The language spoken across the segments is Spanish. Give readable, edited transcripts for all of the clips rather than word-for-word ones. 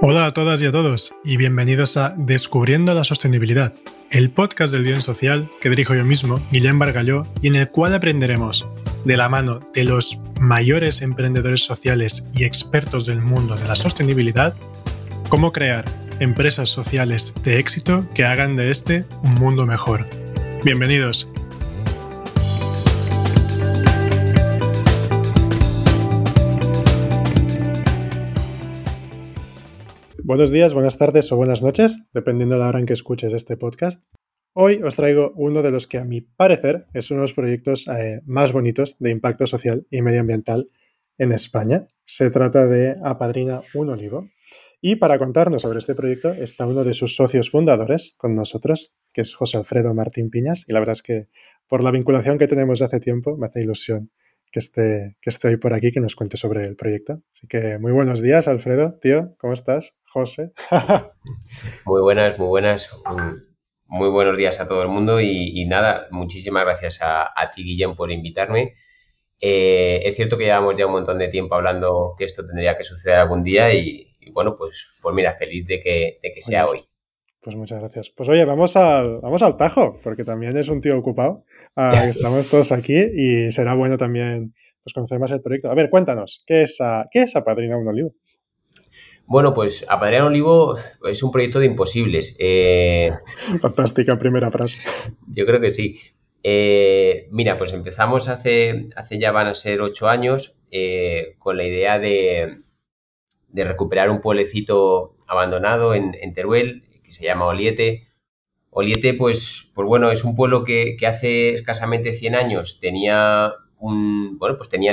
Hola a todas y a todos, y bienvenidos a Descubriendo la Sostenibilidad, el podcast del bien social que dirijo yo mismo, Guillem Bargalló, y en el cual aprenderemos, de la mano de los mayores emprendedores sociales y expertos del mundo de la sostenibilidad, cómo crear empresas sociales de éxito que hagan de este un mundo mejor. Bienvenidos. Buenos días, buenas tardes o buenas noches, dependiendo de la hora en que escuches este podcast. Hoy os traigo uno de los que a mi parecer es uno de los proyectos más bonitos de impacto social y medioambiental en España. Se trata de Apadrina un Olivo. Y para contarnos sobre este proyecto está uno de sus socios fundadores con nosotros, que es José Alfredo Martín Piñas. Y la verdad es que por la vinculación que tenemos de hace tiempo me hace ilusión que esté hoy por aquí, que nos cuente sobre el proyecto. Así que muy buenos días, Alfredo, tío, ¿cómo estás? José. Muy buenas. Muy buenos días a todo el mundo y nada, muchísimas gracias a ti, Guillem, por invitarme. Es cierto que llevamos ya un montón de tiempo hablando que esto tendría que suceder algún día y bueno, pues mira, feliz de que sea hoy. Pues muchas gracias. Pues oye, vamos al tajo, porque también es un tío ocupado. Estamos todos aquí y será bueno también pues, conocer más el proyecto. A ver, cuéntanos, ¿qué es Apadrina un Olivo? Bueno, pues Apadrina un Olivo es un proyecto de imposibles. Fantástica primera frase. Yo creo que sí. Mira, pues empezamos hace ya van a ser 8 años con la idea de recuperar un pueblecito abandonado en Teruel, que se llama Oliete. Oliete, pues bueno, es un pueblo que hace escasamente 100 años tenía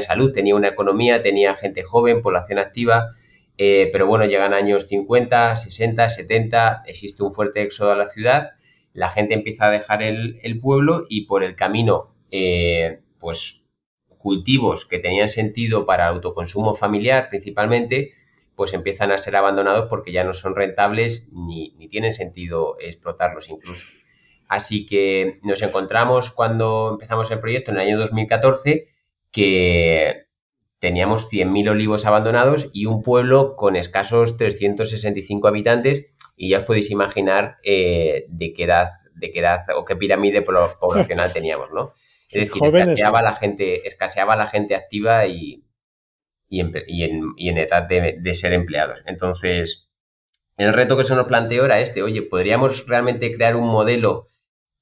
salud, tenía una economía, tenía gente joven, población activa, pero bueno, llegan años 50, 60, 70, existe un fuerte éxodo a la ciudad, la gente empieza a dejar el pueblo y por el camino, pues cultivos que tenían sentido para autoconsumo familiar principalmente, pues empiezan a ser abandonados porque ya no son rentables ni tienen sentido explotarlos incluso. Así que nos encontramos cuando empezamos el proyecto en el año 2014 que teníamos 100.000 olivos abandonados y un pueblo con escasos 365 habitantes y ya os podéis imaginar de qué edad o qué pirámide poblacional teníamos, ¿no? Es decir, escaseaba la gente activa y en edad de ser empleados. Entonces, el reto que se nos planteó era oye, ¿podríamos realmente crear un modelo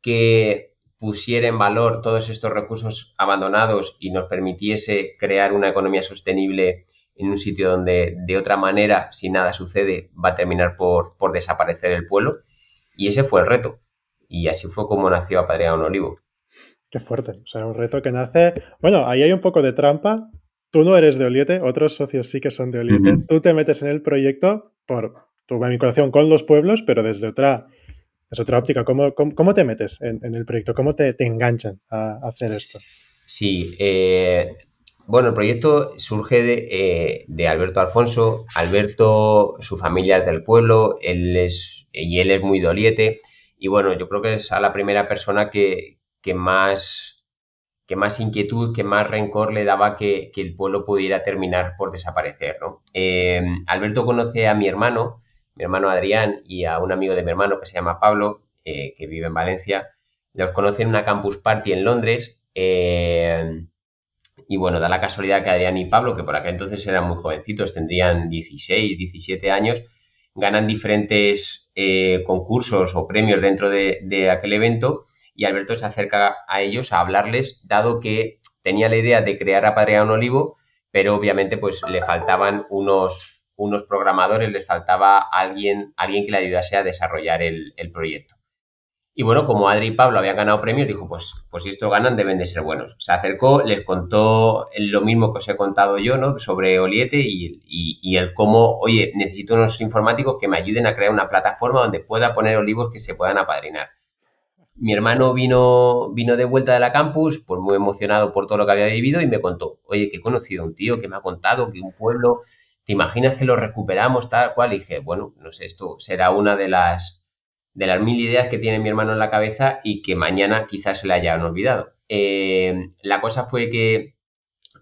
que pusiera en valor todos estos recursos abandonados y nos permitiese crear una economía sostenible en un sitio donde de otra manera, si nada sucede, va a terminar por desaparecer el pueblo? Y ese fue el reto. Y así fue como nació Apadrina un Olivo. Qué fuerte. O sea, un reto que nace... Bueno, ahí hay un poco de trampa. Tú no eres de Oliete, otros socios sí que son de Oliete. Uh-huh. Tú te metes en el proyecto por tu vinculación con los pueblos, pero desde otra óptica. ¿Cómo te metes en el proyecto? ¿Cómo te enganchan a hacer esto? Sí. Bueno, el proyecto surge de Alberto Alfonso. Alberto, su familia es del pueblo, él es muy de Oliete. Y bueno, yo creo que es a la primera persona que más inquietud, que más rencor le daba que el pueblo pudiera terminar por desaparecer, ¿no? Alberto conoce a mi hermano Adrián, y a un amigo de mi hermano que se llama Pablo, que vive en Valencia. Los conoce en una campus party en Londres y, bueno, da la casualidad que Adrián y Pablo, que por aquel entonces eran muy jovencitos, tendrían 16, 17 años, ganan diferentes concursos o premios dentro de aquel evento. Y Alberto se acerca a ellos a hablarles, dado que tenía la idea de crear Apadrina un Olivo, pero obviamente pues le faltaban unos programadores, les faltaba alguien que le ayudase a desarrollar el proyecto. Y bueno, como Adri y Pablo habían ganado premios, dijo, pues si esto ganan deben de ser buenos. Se acercó, les contó lo mismo que os he contado yo, ¿no?, sobre Oliete y el cómo, oye, necesito unos informáticos que me ayuden a crear una plataforma donde pueda poner olivos que se puedan apadrinar. Mi hermano vino de vuelta de la campus, pues muy emocionado por todo lo que había vivido y me contó, oye, que he conocido a un tío que me ha contado que un pueblo, ¿te imaginas que lo recuperamos tal cual? Y dije, bueno, no sé, esto será una de las 1000 ideas que tiene mi hermano en la cabeza y que mañana quizás se la hayan olvidado. La cosa fue que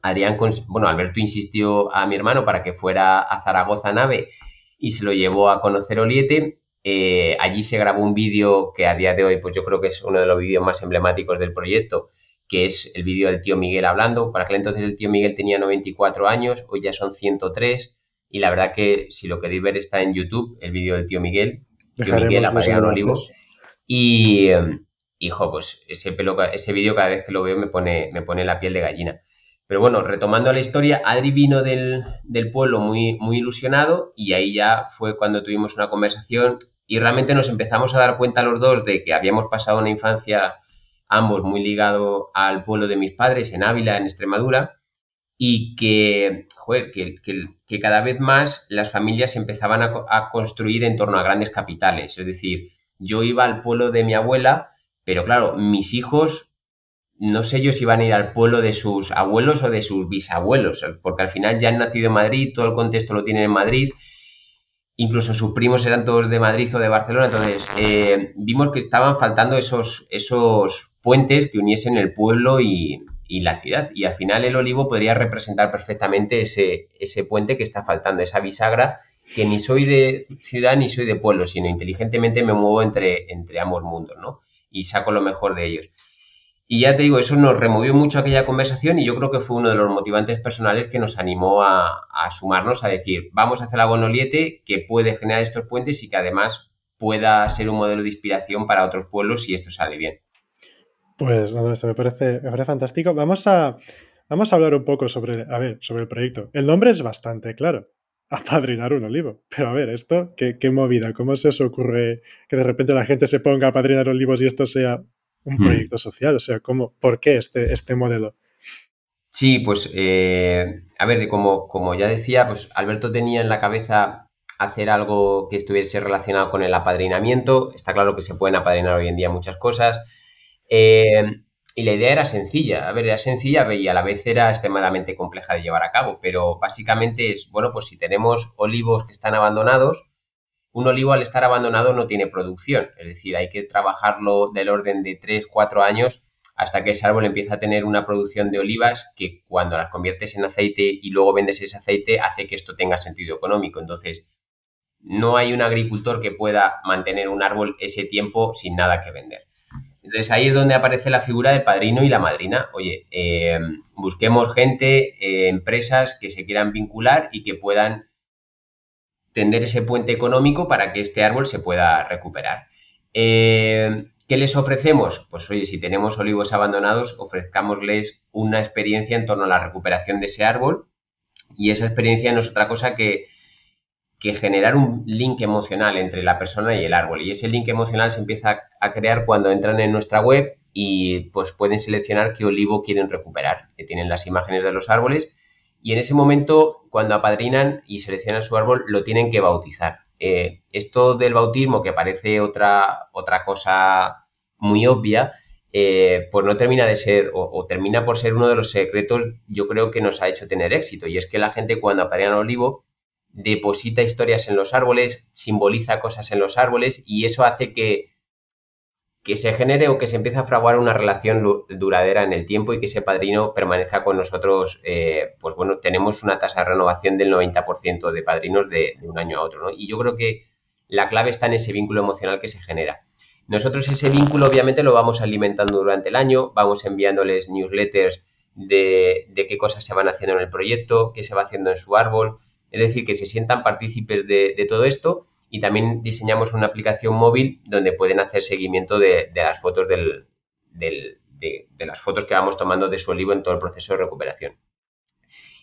Adrián, Alberto insistió a mi hermano para que fuera a Zaragoza Nave y se lo llevó a conocer Oliete. Allí se grabó un vídeo que a día de hoy, pues yo creo que es uno de los vídeos más emblemáticos del proyecto, que es el vídeo del tío Miguel hablando. Para aquel entonces el tío Miguel tenía 94 años, hoy ya son 103, y la verdad que si lo queréis ver está en YouTube, el vídeo del tío Miguel, Apadrina un Olivo. Y, hijo, pues ese vídeo cada vez que lo veo me pone la piel de gallina. Pero bueno, retomando la historia, Adri vino del pueblo muy, muy ilusionado, y ahí ya fue cuando tuvimos una conversación y realmente nos empezamos a dar cuenta los dos de que habíamos pasado una infancia ambos muy ligado al pueblo de mis padres en Ávila, en Extremadura, y que cada vez más las familias empezaban a construir en torno a grandes capitales. Es decir, yo iba al pueblo de mi abuela, pero claro, mis hijos... no sé yo si van a ir al pueblo de sus abuelos o de sus bisabuelos, porque al final ya han nacido en Madrid, todo el contexto lo tienen en Madrid, incluso sus primos eran todos de Madrid o de Barcelona. Entonces vimos que estaban faltando esos puentes que uniesen el pueblo y la ciudad, y al final el olivo podría representar perfectamente ese puente que está faltando, esa bisagra, que ni soy de ciudad ni soy de pueblo, sino inteligentemente me muevo entre ambos mundos, ¿no? Y saco lo mejor de ellos. Y ya te digo, eso nos removió mucho aquella conversación, y yo creo que fue uno de los motivantes personales que nos animó a sumarnos, a decir, vamos a hacer algo en Oliete que puede generar estos puentes y que además pueda ser un modelo de inspiración para otros pueblos si esto sale bien. Pues nada, esto me parece fantástico. Vamos a hablar un poco sobre el proyecto. El nombre es bastante claro, apadrinar un olivo. Pero a ver, esto, ¿qué movida? ¿Cómo se os ocurre que de repente la gente se ponga a apadrinar olivos y esto sea... un proyecto social? O sea, ¿por qué este modelo? Sí, pues, a ver, como ya decía, pues Alberto tenía en la cabeza hacer algo que estuviese relacionado con el apadrinamiento. Está claro que se pueden apadrinar hoy en día muchas cosas. Y la idea era sencilla. A ver, era sencilla y a la vez era extremadamente compleja de llevar a cabo. Pero básicamente es, bueno, pues si tenemos olivos que están abandonados, un olivo al estar abandonado no tiene producción, es decir, hay que trabajarlo del orden de 3-4 años hasta que ese árbol empieza a tener una producción de olivas que cuando las conviertes en aceite y luego vendes ese aceite hace que esto tenga sentido económico. Entonces, no hay un agricultor que pueda mantener un árbol ese tiempo sin nada que vender. Entonces, ahí es donde aparece la figura del padrino y la madrina. Oye, busquemos gente, empresas que se quieran vincular y que puedan tender ese puente económico para que este árbol se pueda recuperar. ¿Qué les ofrecemos? Pues oye, si tenemos olivos abandonados, ofrezcámosles una experiencia en torno a la recuperación de ese árbol, y esa experiencia no es otra cosa que generar un link emocional entre la persona y el árbol, y ese link emocional se empieza a crear cuando entran en nuestra web y pues pueden seleccionar qué olivo quieren recuperar, que tienen las imágenes de los árboles. Y en ese momento, cuando apadrinan y seleccionan su árbol, lo tienen que bautizar. Esto del bautismo, que parece otra cosa muy obvia, pues no termina de ser, o termina por ser uno de los secretos, yo creo, que nos ha hecho tener éxito. Y es que la gente, cuando apadrina el olivo, deposita historias en los árboles, simboliza cosas en los árboles, y eso hace que se genere o que se empiece a fraguar una relación duradera en el tiempo y que ese padrino permanezca con nosotros. Pues bueno, tenemos una tasa de renovación del 90% de padrinos de un año a otro, ¿no? Y yo creo que la clave está en ese vínculo emocional que se genera. Nosotros ese vínculo obviamente lo vamos alimentando durante el año, vamos enviándoles newsletters de qué cosas se van haciendo en el proyecto, qué se va haciendo en su árbol, es decir, que se sientan partícipes de todo esto. Y también diseñamos una aplicación móvil donde pueden hacer seguimiento de las fotos de las fotos que vamos tomando de su olivo en todo el proceso de recuperación.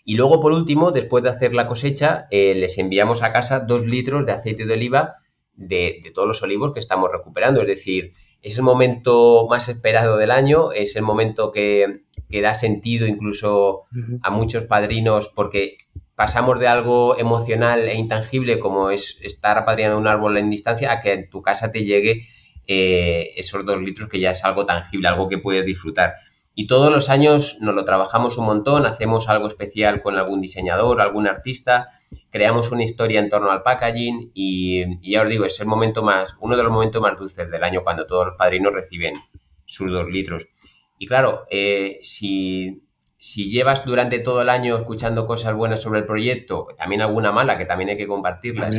Y luego, por último, después de hacer la cosecha, les enviamos a casa 2 litros de aceite de oliva de todos los olivos que estamos recuperando. Es decir, es el momento más esperado del año, es el momento que da sentido incluso a muchos padrinos, porque pasamos de algo emocional e intangible, como es estar apadrinando un árbol en distancia, a que en tu casa te llegue esos 2 litros, que ya es algo tangible, algo que puedes disfrutar. Y todos los años nos lo trabajamos un montón, hacemos algo especial con algún diseñador, algún artista, creamos una historia en torno al packaging y ya os digo, es el momento uno de los momentos más dulces del año, cuando todos los padrinos reciben sus 2 litros. Y claro, si Si llevas durante todo el año escuchando cosas buenas sobre el proyecto, también alguna mala, que también hay que compartirlas,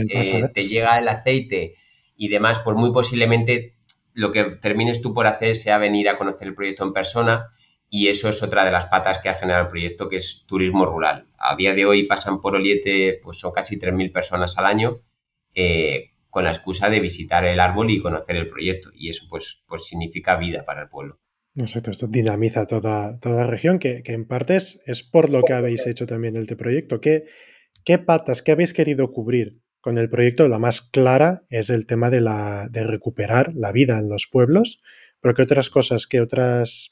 te llega el aceite y demás, pues muy posiblemente lo que termines tú por hacer sea venir a conocer el proyecto en persona, y eso es otra de las patas que ha generado el proyecto, que es turismo rural. A día de hoy pasan por Oliete, pues son casi 3.000 personas al año, con la excusa de visitar el árbol y conocer el proyecto, y eso pues significa vida para el pueblo. Exacto, esto dinamiza toda la región, que en partes es por lo que habéis hecho también el proyecto. ¿Qué patas, qué habéis querido cubrir con el proyecto? La más clara es el tema de recuperar la vida en los pueblos, pero ¿qué otras cosas, qué otras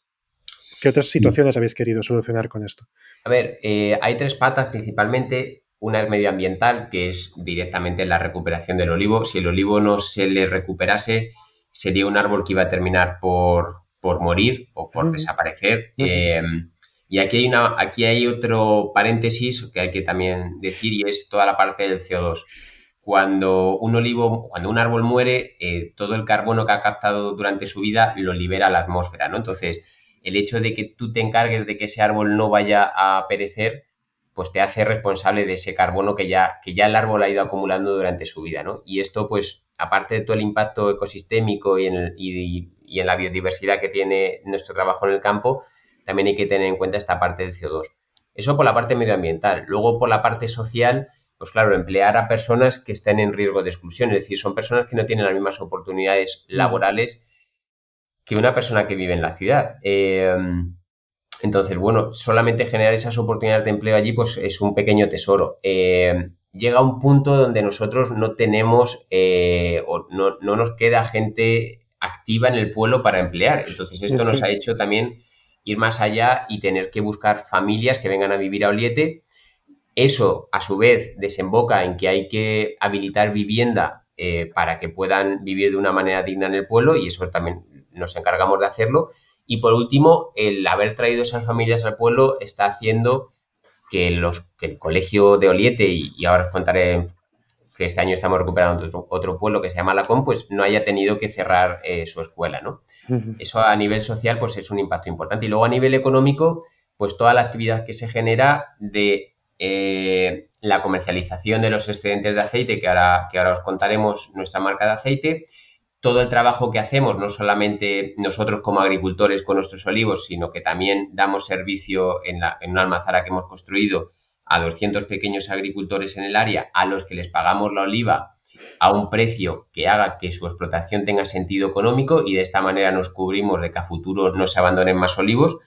situaciones habéis querido solucionar con esto? A ver, hay tres patas principalmente. Una es medioambiental, que es directamente la recuperación del olivo. Si el olivo no se le recuperase, sería un árbol que iba a terminar por morir o por desaparecer. Y aquí hay otro paréntesis que hay que también decir, y es toda la parte del CO2. Cuando un árbol muere, todo el carbono que ha captado durante su vida lo libera a la atmósfera, ¿no? Entonces, el hecho de que tú te encargues de que ese árbol no vaya a perecer, pues te hace responsable de ese carbono que ya el árbol ha ido acumulando durante su vida, ¿no? Y esto, pues, aparte de todo el impacto ecosistémico y en la biodiversidad que tiene nuestro trabajo en el campo, también hay que tener en cuenta esta parte del CO2. Eso por la parte medioambiental. Luego, por la parte social, pues claro, emplear a personas que estén en riesgo de exclusión. Es decir, son personas que no tienen las mismas oportunidades laborales que una persona que vive en la ciudad. Entonces, bueno, solamente generar esas oportunidades de empleo allí, pues es un pequeño tesoro. Llega un punto donde nosotros no tenemos o no nos queda gente activa en el pueblo para emplear. Entonces esto nos ha hecho también ir más allá y tener que buscar familias que vengan a vivir a Oliete. Eso a su vez desemboca en que hay que habilitar vivienda para que puedan vivir de una manera digna en el pueblo, y eso también nos encargamos de hacerlo. Y por último, el haber traído esas familias al pueblo está haciendo que el colegio de Oliete, y ahora os contaré que este año estamos recuperando otro pueblo que se llama Alacón, pues no haya tenido que cerrar su escuela, ¿no? Uh-huh. Eso a nivel social, pues es un impacto importante. Y luego a nivel económico, pues toda la actividad que se genera de la comercialización de los excedentes de aceite, que ahora os contaremos nuestra marca de aceite, todo el trabajo que hacemos, no solamente nosotros como agricultores con nuestros olivos, sino que también damos servicio en una almazara que hemos construido a 200 pequeños agricultores en el área, a los que les pagamos la oliva a un precio que haga que su explotación tenga sentido económico, y de esta manera nos cubrimos de que a futuro no se abandonen más olivos.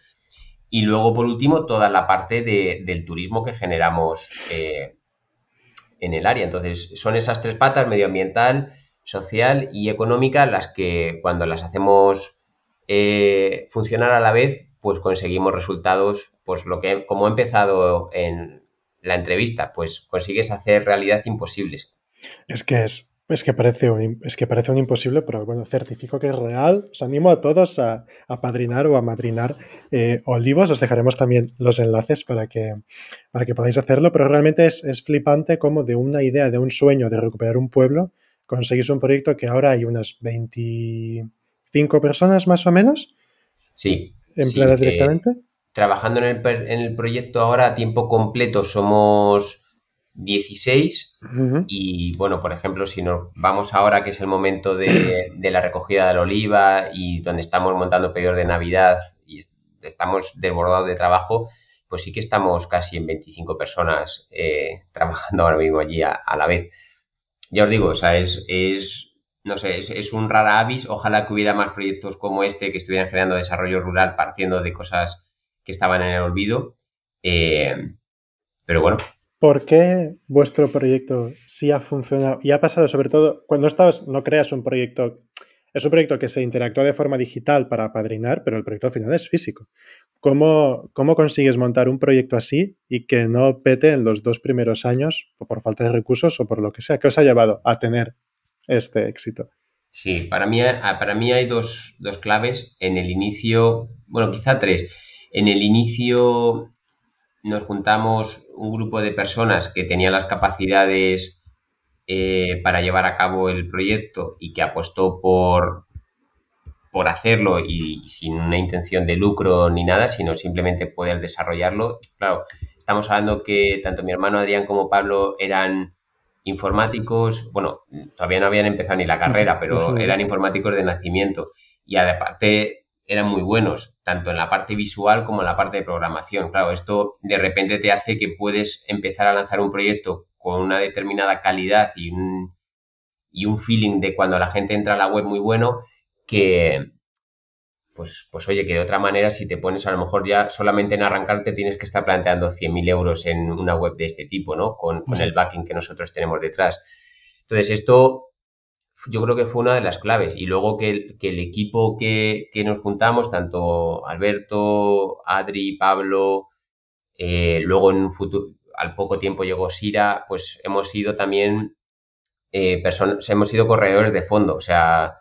Y luego, por último, toda la parte del turismo que generamos en el área. Entonces, son esas tres patas, medioambiental, social y económica, las que cuando las hacemos funcionar a la vez, pues conseguimos resultados, pues como he empezado en la entrevista, pues consigues hacer realidad imposibles. Es que parece un imposible, pero bueno, certifico que es real. Os animo a todos a apadrinar o a madrinar olivos. Os dejaremos también los enlaces para que podáis hacerlo, pero realmente es flipante cómo de una idea, de un sueño de recuperar un pueblo, conseguís un proyecto que ahora hay unas 25 personas más o menos. Sí. ¿Empleadas directamente? Trabajando en el proyecto ahora a tiempo completo somos 16. Uh-huh. Y bueno, por ejemplo, si nos vamos ahora, que es el momento de la recogida de la oliva y donde estamos montando pedidos de Navidad y estamos desbordados de trabajo, pues sí que estamos casi en 25 personas trabajando ahora mismo allí a la vez. Ya os digo, o sea, es un rara avis. Ojalá que hubiera más proyectos como este que estuvieran generando desarrollo rural partiendo de cosas que estaban en el olvido. Pero bueno. ¿Por qué vuestro proyecto sí ha funcionado y ha pasado, sobre todo, cuando no creas un proyecto? Es un proyecto que se interactúa de forma digital para apadrinar, pero el proyecto al final es físico. ¿Cómo consigues montar un proyecto así y que no pete en los 2 primeros años o por falta de recursos o por lo que sea? ¿Qué os ha llevado a tener este éxito? Sí, para mí hay dos claves. En el inicio, bueno, quizá 3. En el inicio nos juntamos un grupo de personas que tenían las capacidades para llevar a cabo el proyecto y que apostó por por hacerlo y sin una intención de lucro ni nada, sino simplemente poder desarrollarlo. Claro, estamos hablando que tanto mi hermano Adrián como Pablo eran informáticos, bueno, todavía no habían empezado ni la carrera, pero eran informáticos de nacimiento y aparte eran muy buenos, tanto en la parte visual como en la parte de programación. Claro, esto de repente te hace que puedes empezar a lanzar un proyecto con una determinada calidad y un feeling de cuando la gente entra a la web muy bueno, que pues oye, que de otra manera si te pones a lo mejor ya solamente en arrancarte tienes que estar planteando 100.000 euros en una web de este tipo, ¿no? Con el backing que nosotros tenemos detrás. Entonces, esto yo creo que fue una de las claves. Y luego que el equipo que nos juntamos, tanto Alberto, Adri, Pablo, luego en un futuro, al poco tiempo llegó Sira, pues hemos sido también hemos sido corredores de fondo, o sea,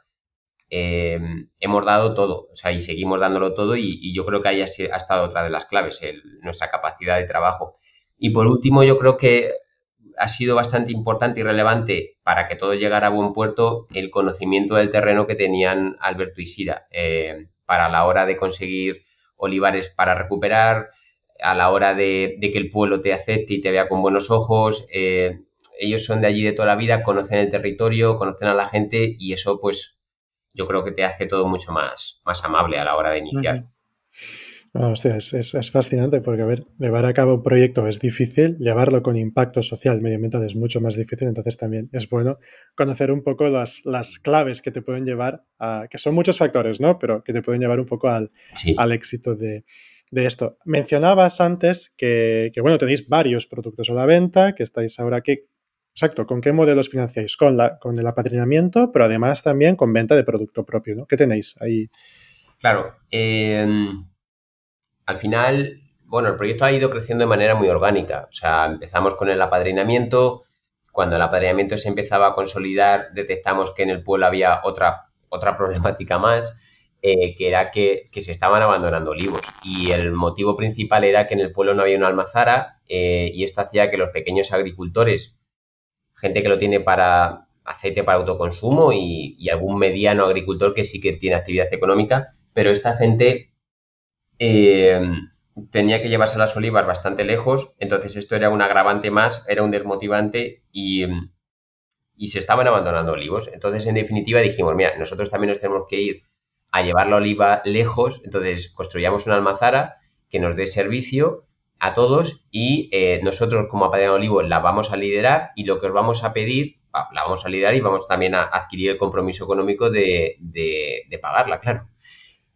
hemos dado todo, o sea, y seguimos dándolo todo y yo creo que ahí ha estado otra de las claves, nuestra capacidad de trabajo. Y por último, yo creo que ha sido bastante importante y relevante para que todo llegara a buen puerto el conocimiento del terreno que tenían Alberto y Sira para la hora de conseguir olivares para recuperar, a la hora de que el pueblo te acepte y te vea con buenos ojos. Ellos son de allí de toda la vida, conocen el territorio, conocen a la gente y eso pues yo creo que te hace todo mucho más amable a la hora de iniciar. Oh, hostia, es fascinante porque, a ver, llevar a cabo un proyecto es difícil, llevarlo con impacto social, medioambiental es mucho más difícil, entonces también es bueno conocer un poco las claves que te pueden llevar, que son muchos factores, ¿no? Pero que te pueden llevar un poco al éxito de esto. Mencionabas antes que bueno, tenéis varios productos a la venta, que estáis ahora aquí. Exacto, ¿con qué modelos financiáis? Con el apadrinamiento, pero además también con venta de producto propio, ¿no? ¿Qué tenéis ahí? Claro, al final, bueno, el proyecto ha ido creciendo de manera muy orgánica. O sea, empezamos con el apadrinamiento. Cuando el apadrinamiento se empezaba a consolidar, detectamos que en el pueblo había otra problemática más, que era que se estaban abandonando olivos. Y el motivo principal era que en el pueblo no había una almazara y esto hacía que los pequeños agricultores, gente que lo tiene para aceite para autoconsumo y algún mediano agricultor que sí que tiene actividad económica, pero esta gente tenía que llevarse las olivas bastante lejos, entonces esto era un agravante más, era un desmotivante y se estaban abandonando olivos. Entonces, en definitiva, dijimos, mira, nosotros también nos tenemos que ir a llevar la oliva lejos, entonces construyamos una almazara que nos dé servicio a todos y nosotros como Apadrina un Olivo la vamos a liderar y lo que os vamos a pedir, la vamos a liderar y vamos también a adquirir el compromiso económico de pagarla, claro.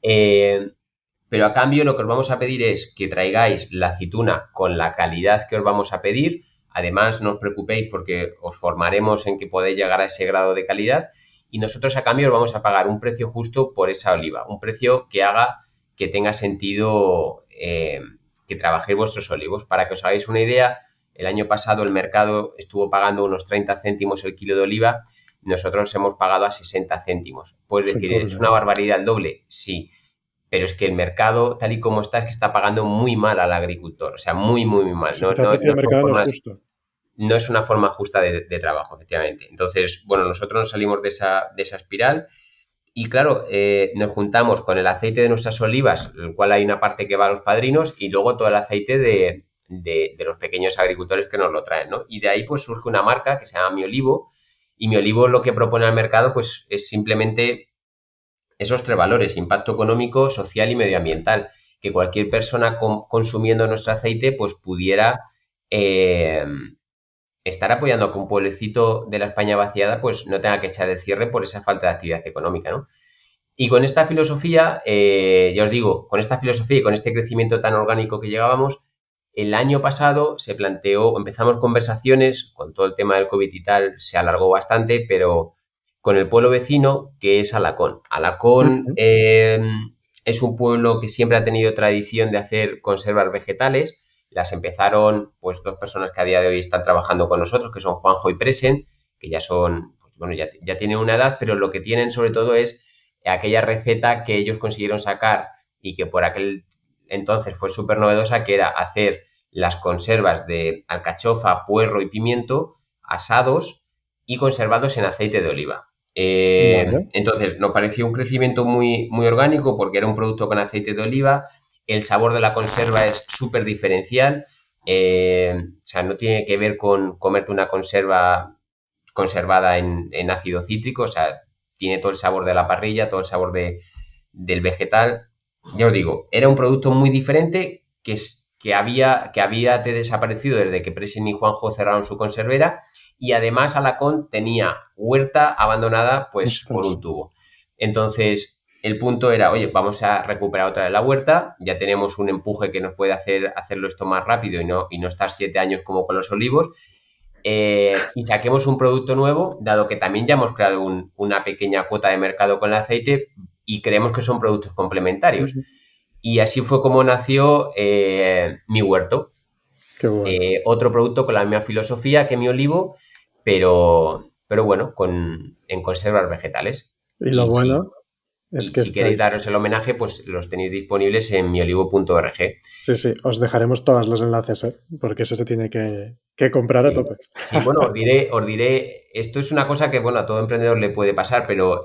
Pero a cambio lo que os vamos a pedir es que traigáis la aceituna con la calidad que os vamos a pedir, además no os preocupéis porque os formaremos en que podéis llegar a ese grado de calidad y nosotros a cambio os vamos a pagar un precio justo por esa oliva, un precio que haga que tenga sentido que trabajéis vuestros olivos. Para que os hagáis una idea, el año pasado el mercado estuvo pagando unos 30 céntimos el kilo de oliva, nosotros hemos pagado a 60 céntimos. Puedes decir, ¿es una barbaridad el doble? Sí, pero es que el mercado, tal y como está, es que está pagando muy mal al agricultor, o sea, muy, muy, muy mal. No es una forma justa de trabajo, efectivamente. Entonces, bueno, nosotros nos salimos de esa espiral. Y claro, nos juntamos con el aceite de nuestras olivas, el cual hay una parte que va a los padrinos y luego todo el aceite de los pequeños agricultores que nos lo traen, ¿no? Y de ahí pues surge una marca que se llama Mi Olivo y Mi Olivo lo que propone al mercado pues es simplemente esos tres valores, impacto económico, social y medioambiental, que cualquier persona consumiendo nuestro aceite pues pudiera estar apoyando a que un pueblecito de la España vaciada pues no tenga que echar el cierre por esa falta de actividad económica, ¿no? Y con esta filosofía, ya os digo, con esta filosofía y con este crecimiento tan orgánico que llegábamos, el año pasado se planteó, empezamos conversaciones, con todo el tema del COVID y tal, se alargó bastante, pero con el pueblo vecino que es Alacón. Alacón es un pueblo que siempre ha tenido tradición de hacer conservas vegetales. Las empezaron pues dos personas que a día de hoy están trabajando con nosotros, que son Juanjo y Presen, que ya son, pues, bueno, ya tienen una edad, pero lo que tienen sobre todo es aquella receta que ellos consiguieron sacar y que por aquel entonces fue súper novedosa, que era hacer las conservas de alcachofa, puerro y pimiento asados y conservados en aceite de oliva. Vale. Entonces, nos pareció un crecimiento muy, muy orgánico porque era un producto con aceite de oliva. El sabor de la conserva es súper diferencial. O sea, no tiene que ver con comerte una conserva conservada en ácido cítrico. O sea, tiene todo el sabor de la parrilla, todo el sabor del vegetal. Ya os digo, era un producto muy diferente que había desaparecido desde que Presen y Juanjo cerraron su conservera. Y además Alacón tenía huerta abandonada, pues, por un tubo. Entonces, el punto era, oye, vamos a recuperar otra vez la huerta. Ya tenemos un empuje que nos puede hacerlo esto más rápido y no estar 7 años como con los olivos. Y saquemos un producto nuevo, dado que también ya hemos creado una pequeña cuota de mercado con el aceite y creemos que son productos complementarios. Uh-huh. Y así fue como nació Mi Huerto. Qué bueno. Otro producto con la misma filosofía que Mi Olivo, pero bueno, en conservas vegetales. Y lo bueno es que si queréis daros el homenaje, pues los tenéis disponibles en miolivo.org. Sí, sí, os dejaremos todos los enlaces, porque eso se tiene que comprar a tope. Sí, bueno, os diré, esto es una cosa que, bueno, a todo emprendedor le puede pasar, pero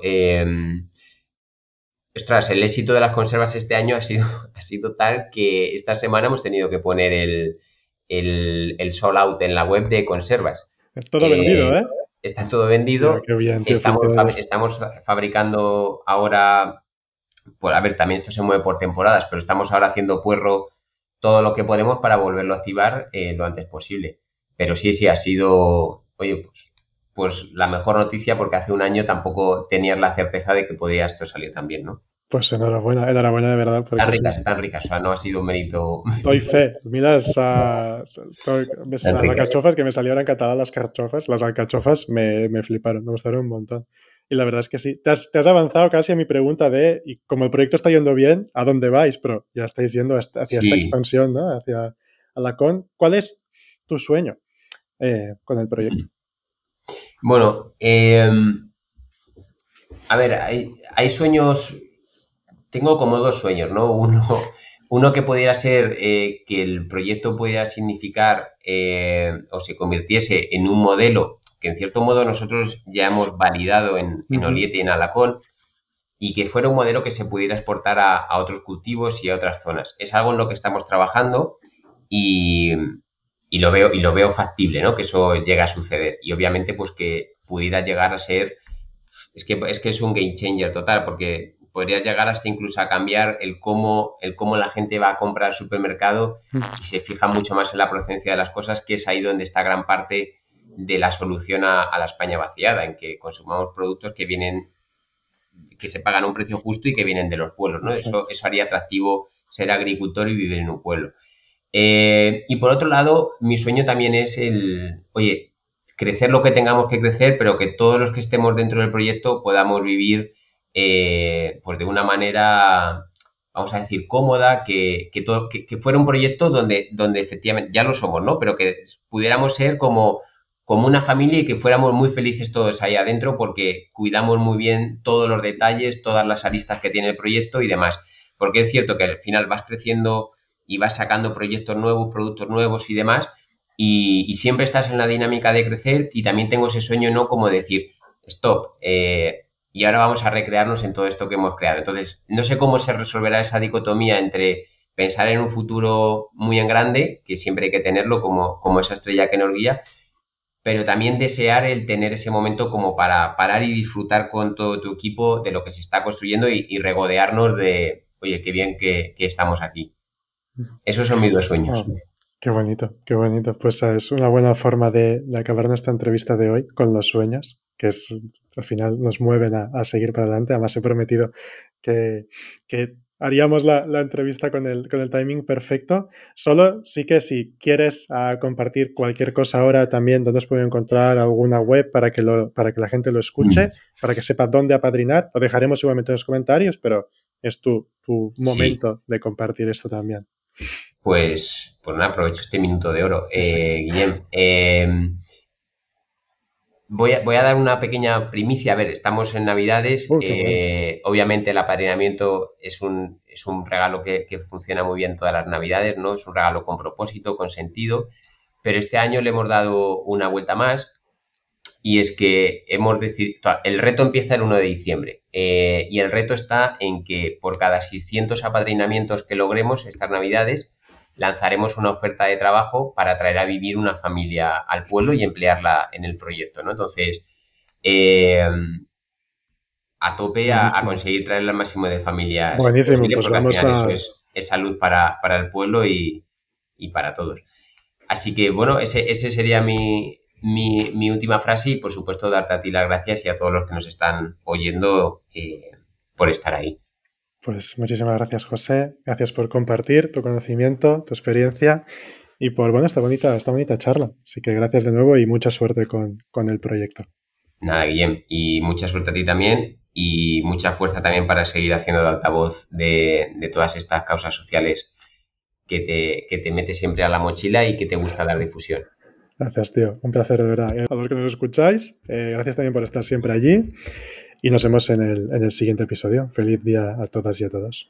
ostras, el éxito de las conservas este año ha sido tal que esta semana hemos tenido que poner el sold out en la web de conservas. Todo vendido, ¿eh? Está todo vendido. Qué bien, tío, estamos fabricando ahora, pues a ver, también esto se mueve por temporadas, pero estamos ahora haciendo puerro todo lo que podemos para volverlo a activar lo antes posible. Pero sí, ha sido, oye, pues la mejor noticia, porque hace un año tampoco tenías la certeza de que podía esto salir tan bien, ¿no? Pues enhorabuena de verdad. Están ricas, o sea, no ha sido un mérito. Doy fe. Mira las alcachofas que me salieron en catalán, las alcachofas me fliparon, me gustaron un montón. Y la verdad es que sí. Te has avanzado casi a mi pregunta de, y como el proyecto está yendo bien, ¿a dónde vais? Pero ya estáis yendo hacia esta expansión, ¿no? Hacia Alacón. ¿Cuál es tu sueño con el proyecto? Bueno, a ver, hay sueños. Tengo como 2 sueños, ¿no? Uno que pudiera ser que el proyecto pudiera significar o se convirtiese en un modelo que en cierto modo nosotros ya hemos validado en Oliete y en Alacón, y que fuera un modelo que se pudiera exportar a otros cultivos y a otras zonas. Es algo en lo que estamos trabajando y lo veo factible, ¿no? Que eso llegue a suceder y obviamente pues que pudiera llegar a ser, es que es un game changer total, porque podrías llegar hasta incluso a cambiar el cómo la gente va a comprar al supermercado y se fija mucho más en la procedencia de las cosas, que es ahí donde está gran parte de la solución a la España vaciada, en que consumamos productos que vienen, que se pagan a un precio justo y que vienen de los pueblos, ¿no? Sí. Eso haría atractivo ser agricultor y vivir en un pueblo. Y por otro lado, mi sueño también es crecer lo que tengamos que crecer, pero que todos los que estemos dentro del proyecto podamos vivir pues de una manera, vamos a decir, cómoda, que fuera un proyecto donde efectivamente, ya lo somos, ¿no? Pero que pudiéramos ser como una familia y que fuéramos muy felices todos ahí adentro, porque cuidamos muy bien todos los detalles, todas las aristas que tiene el proyecto y demás. Porque es cierto que al final vas creciendo y vas sacando proyectos nuevos, productos nuevos y demás, y siempre estás en la dinámica de crecer, y también tengo ese sueño, ¿no? Como decir, stop, y ahora vamos a recrearnos en todo esto que hemos creado. Entonces, no sé cómo se resolverá esa dicotomía entre pensar en un futuro muy en grande, que siempre hay que tenerlo como esa estrella que nos guía, pero también desear el tener ese momento como para parar y disfrutar con todo tu equipo de lo que se está construyendo y regodearnos de, oye, qué bien que estamos aquí. Esos son mis 2 sueños. Oh, qué bonito. Pues es una buena forma de acabar nuestra entrevista de hoy, con los sueños, que es, al final nos mueven a seguir para adelante. Además he prometido que haríamos la entrevista con el timing perfecto. Solo sí que si quieres compartir cualquier cosa ahora también, donde os puedo encontrar alguna web para que la gente lo escuche, para que sepa dónde apadrinar. Lo dejaremos igualmente en los comentarios, pero es tu momento de compartir esto también. Pues nada, aprovecho este minuto de oro. Guillem, voy a dar una pequeña primicia. A ver, estamos en Navidades. Obviamente el apadrinamiento es un regalo que funciona muy bien todas las Navidades, ¿no? Es un regalo con propósito, con sentido. Pero este año le hemos dado una vuelta más y es que hemos decidido, el reto empieza el 1 de diciembre y el reto está en que por cada 600 apadrinamientos que logremos estas Navidades lanzaremos una oferta de trabajo para atraer a vivir una familia al pueblo y emplearla en el proyecto, ¿no? Entonces, a tope a conseguir traerla al máximo de familias. Buenísimo, posible, pues vamos a... Eso es salud para el pueblo y para todos. Así que, bueno, ese sería mi última frase y, por supuesto, darte a ti las gracias y a todos los que nos están oyendo por estar ahí. Pues muchísimas gracias, José. Gracias por compartir tu conocimiento, tu experiencia y por, bueno, esta bonita charla. Así que gracias de nuevo y mucha suerte con el proyecto. Nada, Guillem. Y mucha suerte a ti también y mucha fuerza también para seguir haciendo de altavoz de todas estas causas sociales que te metes siempre a la mochila y que te gusta dar difusión. Gracias, tío. Un placer, de verdad. A los que nos escucháis, gracias también por estar siempre allí y nos vemos en el siguiente episodio. Feliz día a todas y a todos.